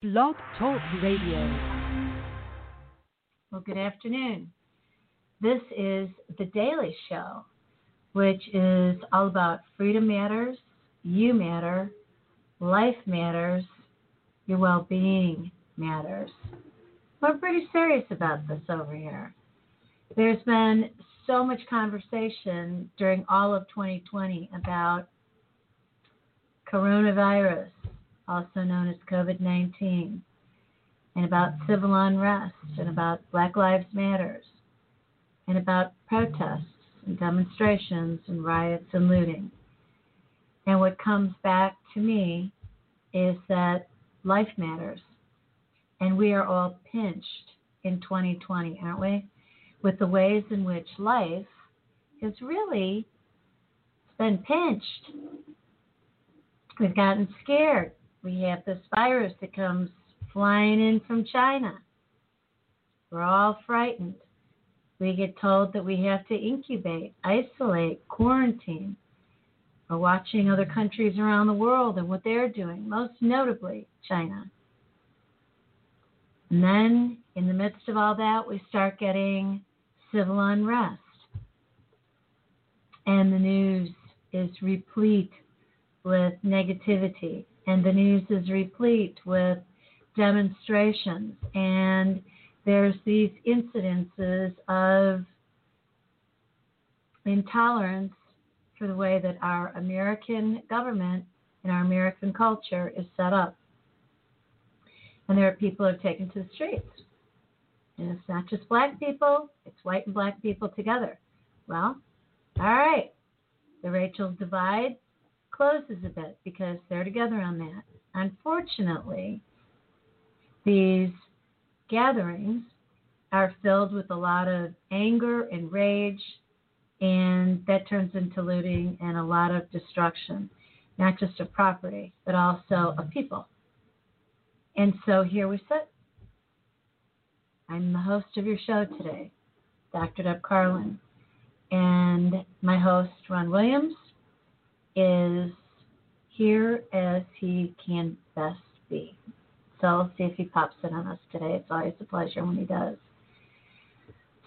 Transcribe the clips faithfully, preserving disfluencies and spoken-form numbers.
Blog Talk Radio. Well, good afternoon. This is The Daily Show, which is all about freedom matters, you matter, life matters, your well-being matters. We're pretty serious about this over here. There's been so much conversation during all of twenty twenty about coronavirus, also known as COVID nineteen, and about civil unrest, and about Black Lives Matters, and about protests and demonstrations and riots and looting. And what comes back to me is that life matters, and we are all pinched in twenty twenty, aren't we, with the ways in which life has really been pinched. We've gotten scared. We have this virus that comes flying in from China. We're all frightened. We get told that we have to incubate, isolate, quarantine. We're watching other countries around the world and what they're doing, most notably China. And then, in the midst of all that, we start getting civil unrest. And the news is replete with negativity. And the news is replete with demonstrations, and there's these incidences of intolerance for the way that our American government and our American culture is set up. And there are people who are taken to the streets. And it's not just black people, it's white and black people together. Well, all right, the racial divide closes a bit because they're together on that. Unfortunately, these gatherings are filled with a lot of anger and rage, and that turns into looting and a lot of destruction, not just of property, but also of people. And so here we sit. I'm the host of your show today, Doctor Deb Carlin, and my host, Ron Williams, is here as he can best be. So I'll see if he pops in on us today. It's always a pleasure when he does.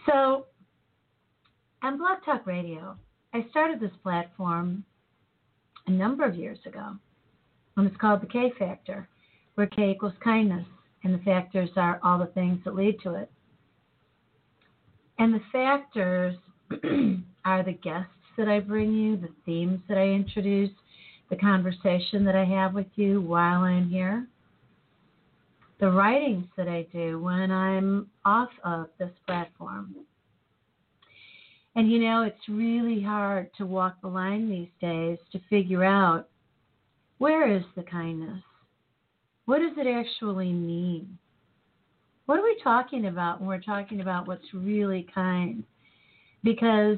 So on Blog Talk Radio, I started this platform a number of years ago, and it's called the K Factor, where K equals kindness, and the factors are all the things that lead to it. And the factors are the guests that I bring you, the themes that I introduce, the conversation that I have with you while I'm here, the writings that I do when I'm off of this platform. And, you know, it's really hard to walk the line these days to figure out, where is the kindness? What does it actually mean? What are we talking about when we're talking about what's really kind? Because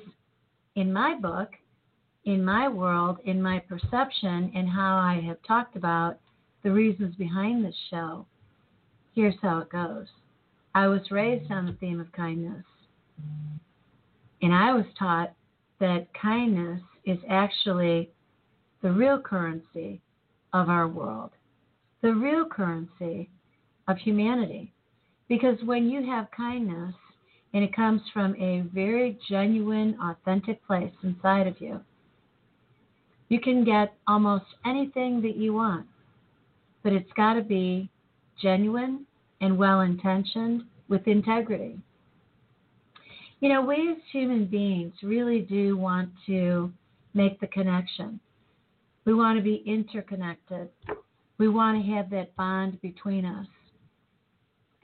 in my book, in my world, in my perception, and how I have talked about the reasons behind this show, here's how it goes. I was raised on the theme of kindness, and I was taught that kindness is actually the real currency of our world, the real currency of humanity. Because when you have kindness, and it comes from a very genuine, authentic place inside of you, you can get almost anything that you want, but it's got to be genuine and well-intentioned with integrity. You know, we as human beings really do want to make the connection. We want to be interconnected. We want to have that bond between us.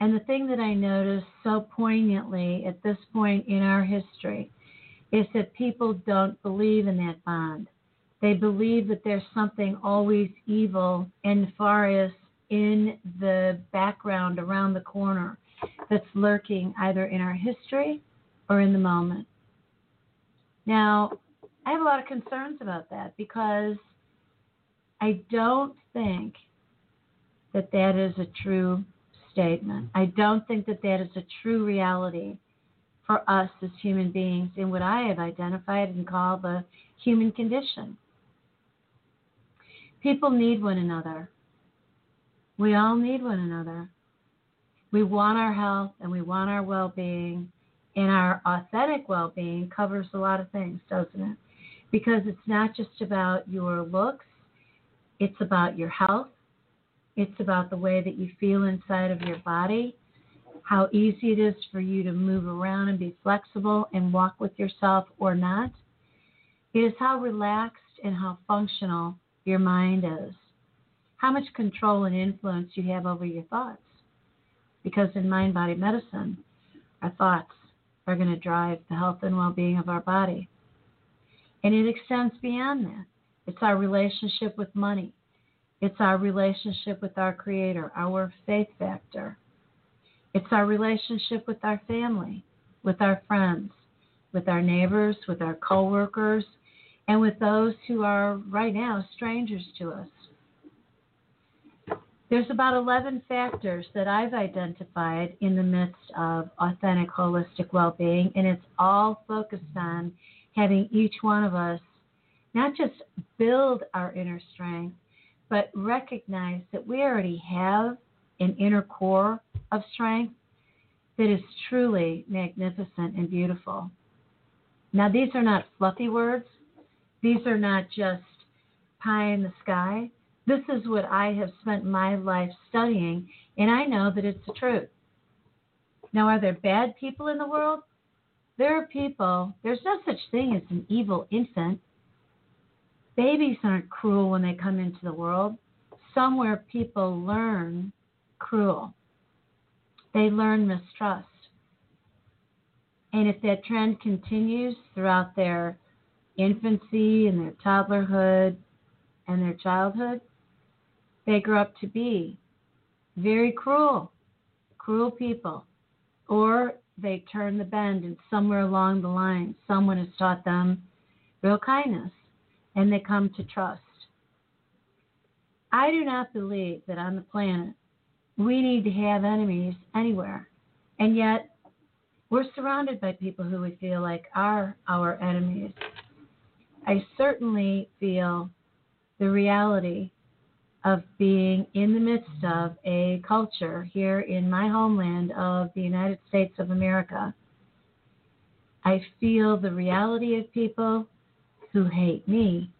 And the thing that I notice so poignantly at this point in our history is that people don't believe in that bond. They believe that there's something always evil and nefarious in the background, around the corner, that's lurking either in our history or in the moment. Now, I have a lot of concerns about that because I don't think that that is a true statement. I don't think that that is a true reality for us as human beings in what I have identified and call the human condition. People need one another. We all need one another. We want our health and we want our well-being, and our authentic well-being covers a lot of things, doesn't it? Because it's not just about your looks, it's about your health, it's about the way that you feel inside of your body, how easy it is for you to move around and be flexible and walk with yourself or not. It is how relaxed and how functional your mind is, how much control and influence you have over your thoughts. Because in mind-body medicine, our thoughts are going to drive the health and well-being of our body. And it extends beyond that. It's our relationship with money. It's our relationship with our Creator, our faith factor. It's our relationship with our family, with our friends, with our neighbors, with our coworkers, and with those who are right now strangers to us. There's about eleven factors that I've identified in the midst of authentic holistic well-being, and it's all focused on having each one of us not just build our inner strength, but recognize that we already have an inner core of strength that is truly magnificent and beautiful. Now, these are not fluffy words. These are not just pie in the sky. This is what I have spent my life studying, and I know that it's the truth. Now, are there bad people in the world? There are people. There's no such thing as an evil infant. Babies aren't cruel when they come into the world. Somewhere people learn cruel. They learn mistrust. And if that trend continues throughout their infancy and their toddlerhood and their childhood, they grow up to be very cruel, cruel people, or they turn the bend, and somewhere along the line, someone has taught them real kindness, and they come to trust. I do not believe that on the planet we need to have enemies anywhere, and yet we're surrounded by people who we feel like are our enemies. I certainly feel the reality of being in the midst of a culture here in my homeland of the United States of America. I feel the reality of people who hate me.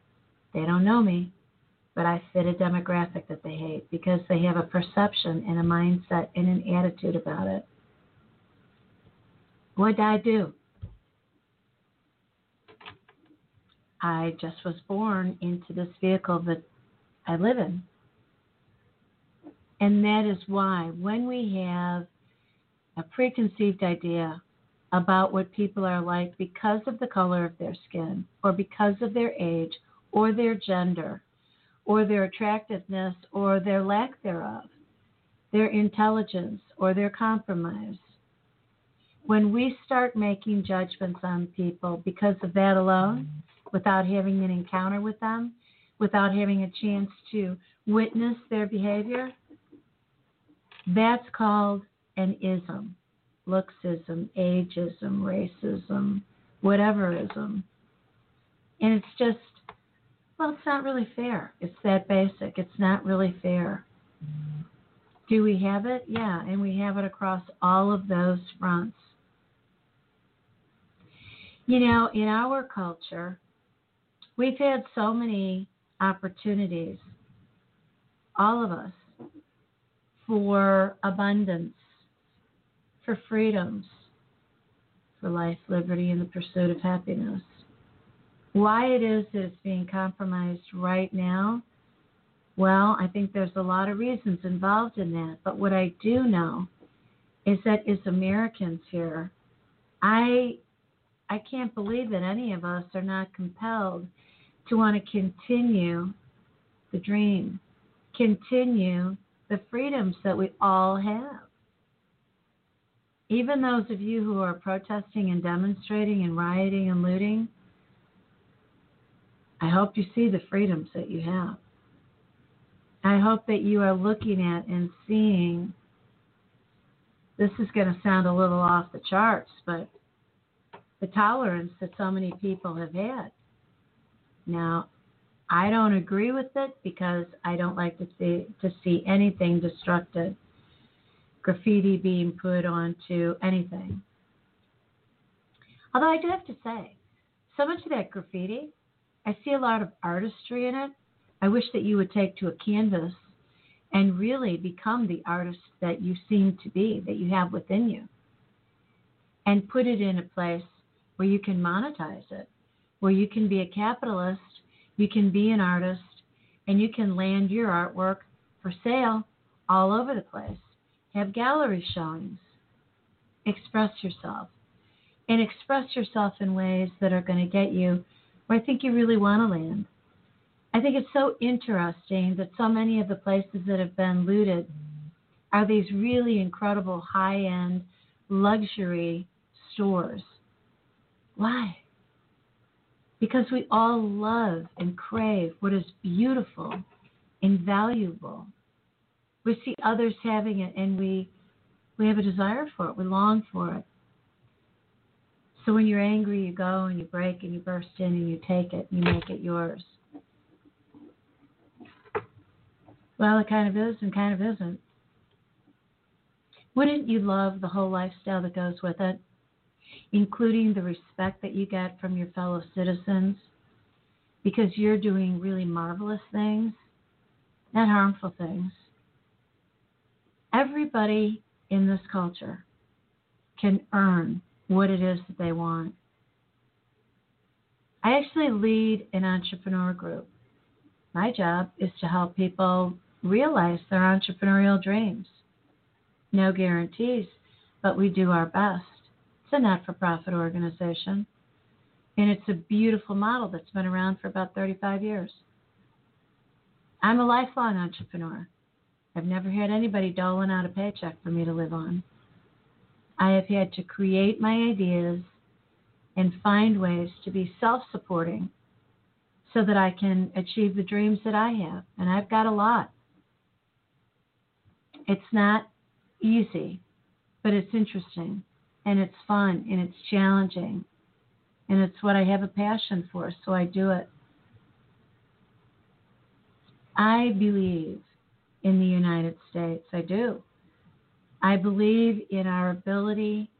They don't know me, but I fit a demographic that they hate because they have a perception and a mindset and an attitude about it. What did I do? I just was born into this vehicle that I live in. And that is why when we have a preconceived idea about what people are like because of the color of their skin or because of their age or their gender or their attractiveness or their lack thereof, their intelligence or their compromise, when we start making judgments on people because of that alone, without having an encounter with them, without having a chance to witness their behavior, that's called an ism. Looksism, ageism, racism, whateverism. And it's just, well, it's not really fair. It's that basic. It's not really fair. Do we have it? Yeah, and we have it across all of those fronts. You know, in our culture, we've had so many opportunities, all of us, for abundance, for freedoms, for life, liberty, and the pursuit of happiness. Why it is that it's being compromised right now, well, I think there's a lot of reasons involved in that. But what I do know is that as Americans here, I... I can't believe that any of us are not compelled to want to continue the dream, continue the freedoms that we all have. Even those of you who are protesting and demonstrating and rioting and looting, I hope you see the freedoms that you have. I hope that you are looking at and seeing, this is going to sound a little off the charts, but the tolerance that so many people have had. Now, I don't agree with it because I don't like to see to see anything destructive, graffiti being put onto anything. Although I do have to say, so much of that graffiti, I see a lot of artistry in it. I wish that you would take to a canvas and really become the artist that you seem to be, that you have within you, and put it in a place where you can monetize it, where you can be a capitalist, you can be an artist, and you can land your artwork for sale all over the place. Have gallery showings. Express yourself. And express yourself in ways that are going to get you where I think you really want to land. I think it's so interesting that so many of the places that have been looted are these really incredible high-end luxury stores. Why? Because we all love and crave what is beautiful and valuable. We see others having it, and we we have a desire for it. We long for it. So when you're angry, you go and you break and you burst in and you take it and you make it yours. Well, it kind of is and kind of isn't. Wouldn't you love the whole lifestyle that goes with it, including the respect that you get from your fellow citizens because you're doing really marvelous things, not harmful things? Everybody in this culture can earn what it is that they want. I actually lead an entrepreneur group. My job is to help people realize their entrepreneurial dreams. No guarantees, but we do our best. It's a not-for-profit organization, and it's a beautiful model that's been around for about thirty-five years. I'm a lifelong entrepreneur. I've never had anybody doling out a paycheck for me to live on. I have had to create my ideas and find ways to be self-supporting so that I can achieve the dreams that I have, and I've got a lot. It's not easy, but it's interesting, and it's fun, and it's challenging, and it's what I have a passion for, so I do it. I believe in the United States. I do. I believe in our ability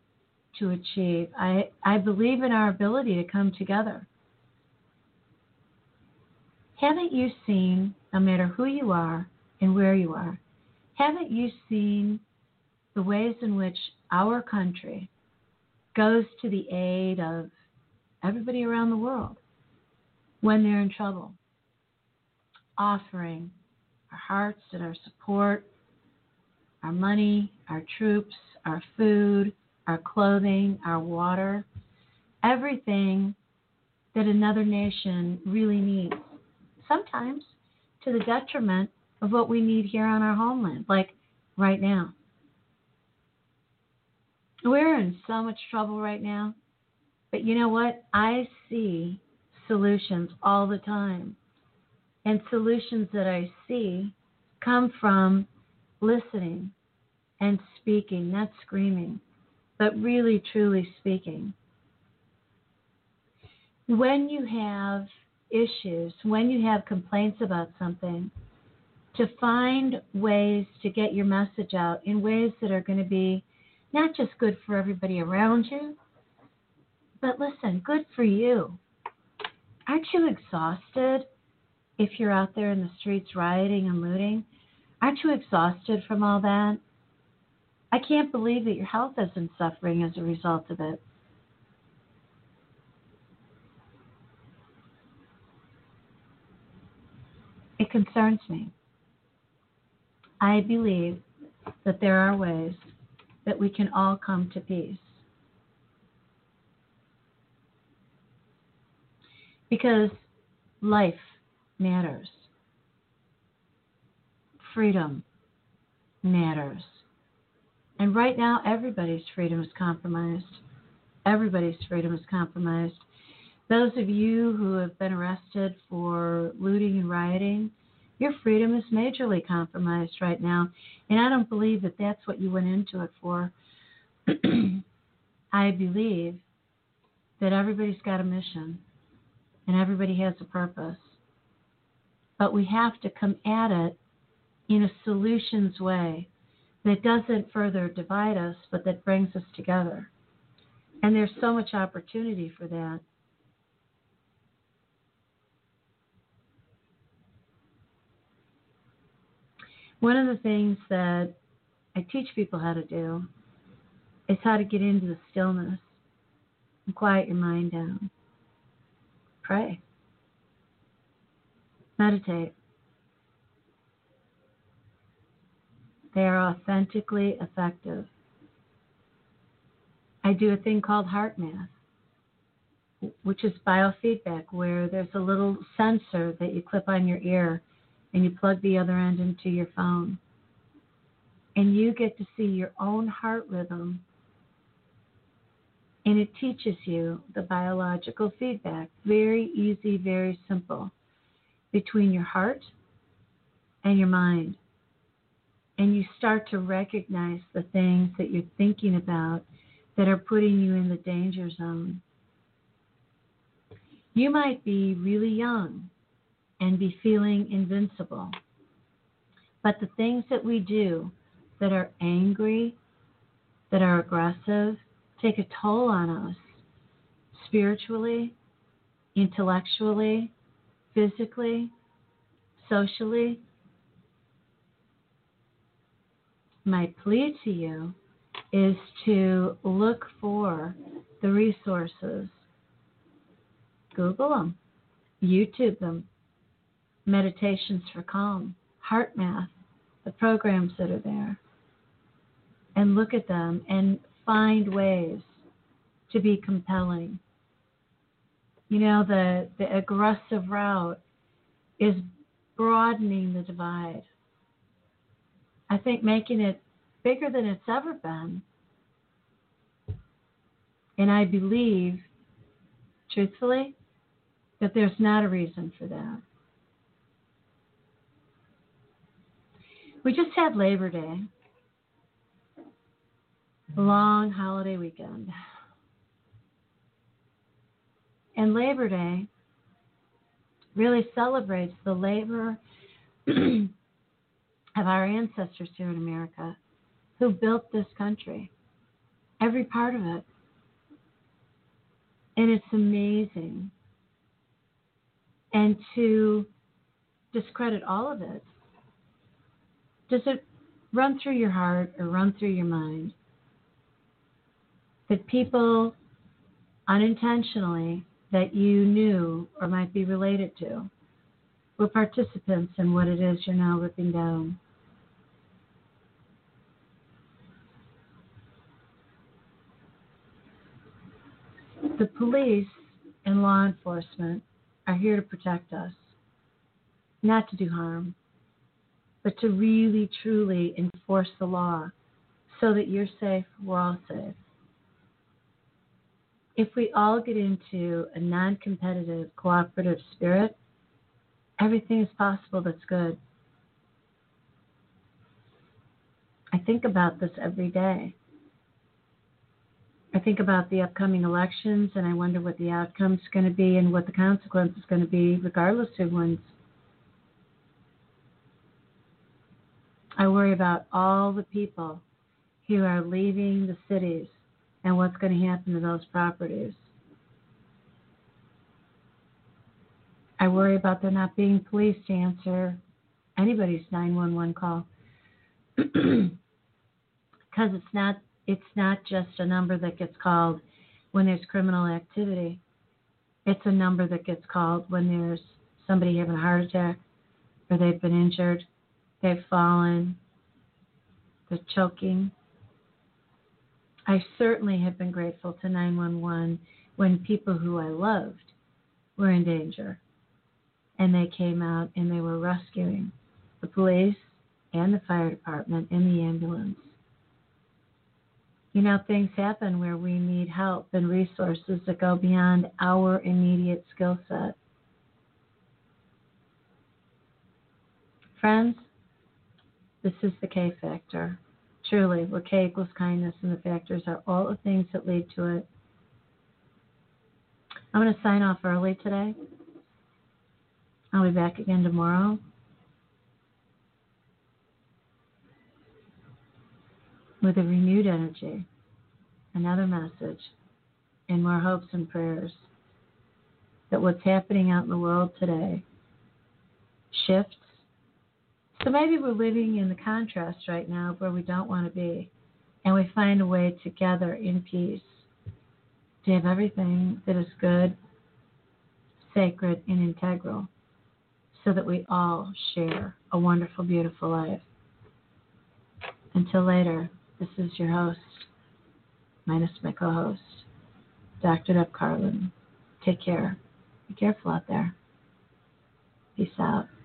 to achieve. I, I believe in our ability to come together. Haven't you seen, no matter who you are and where you are, haven't you seen the ways in which our country goes to the aid of everybody around the world when they're in trouble, offering our hearts and our support, our money, our troops, our food, our clothing, our water, everything that another nation really needs, sometimes to the detriment of what we need here on our homeland, like right now. We're in so much trouble right now, but you know what? I see solutions all the time. And solutions that I see come from listening and speaking, not screaming, but really, truly speaking. When you have issues, when you have complaints about something, to find ways to get your message out in ways that are going to be not just good for everybody around you, but listen, good for you. Aren't you exhausted? If you're out there in the streets rioting and looting, aren't you exhausted from all that? I can't believe that your health isn't suffering as a result of it. It concerns me. I believe that there are ways that we can all come to peace. Because life matters. Freedom matters. And right now, everybody's freedom is compromised. Everybody's freedom is compromised. Those of you who have been arrested for looting and rioting, your freedom is majorly compromised right now. And I don't believe that that's what you went into it for. I believe that everybody's got a mission and everybody has a purpose. but we have to come at it in a solutions way that doesn't further divide us, but that brings us together. And there's so much opportunity for that. One of the things that I teach people how to do is how to get into the stillness and quiet your mind down. Pray. Meditate. They are authentically effective. I do a thing called HeartMath, which is biofeedback, where there's a little sensor that you clip on your ear and you plug the other end into your phone. And you get to see your own heart rhythm, and it teaches you the biological feedback, very easy, very simple, between your heart and your mind. And you start to recognize the things that you're thinking about that are putting you in the danger zone. You might be really young and be feeling invincible. But the things that we do that are angry, that are aggressive, take a toll on us spiritually, intellectually, physically, socially. My plea to you is to look for the resources. Google them, YouTube them. Meditations for Calm, HeartMath, the programs that are there, and look at them and find ways to be compelling. You know, the, the aggressive route is broadening the divide. I think making it bigger than it's ever been. And I believe, truthfully, that there's not a reason for that. We just had Labor Day, a long holiday weekend. And Labor Day really celebrates the labor of our ancestors here in America who built this country, every part of it. And it's amazing. And to discredit all of it, does it run through your heart or run through your mind that people unintentionally that you knew or might be related to were participants in what it is you're now ripping down? The police and law enforcement are here to protect us, not to do harm, but to really, truly enforce the law so that you're safe, we're all safe. If we all get into a non-competitive, cooperative spirit, everything is possible that's good. I think about this every day. I think about the upcoming elections, and I wonder what the outcome's going to be and what the consequence is going to be, regardless who wins. I worry about all the people who are leaving the cities and what's going to happen to those properties. I worry about there not being police to answer anybody's nine one one call because it's not it's not just a number that gets called when there's criminal activity. It's a number that gets called when there's somebody having a heart attack or they've been injured. They've fallen. They're choking. I certainly have been grateful to nine one one when people who I loved were in danger and they came out and they were rescuing the police and the fire department and the ambulance. You know, things happen where we need help and resources that go beyond our immediate skill set. Friends, this is the K Factor, truly, where K equals kindness and the factors are all the things that lead to it. I'm going to sign off early today. I'll be back again tomorrow. With a renewed energy, another message, and more hopes and prayers that what's happening out in the world today shifts. So maybe we're living in the contrast right now where we don't want to be, and we find a way together in peace to have everything that is good, sacred, and integral so that we all share a wonderful, beautiful life. Until later, this is your host, minus my co-host, Doctor Deb Carlin. Take care. Be careful out there. Peace out.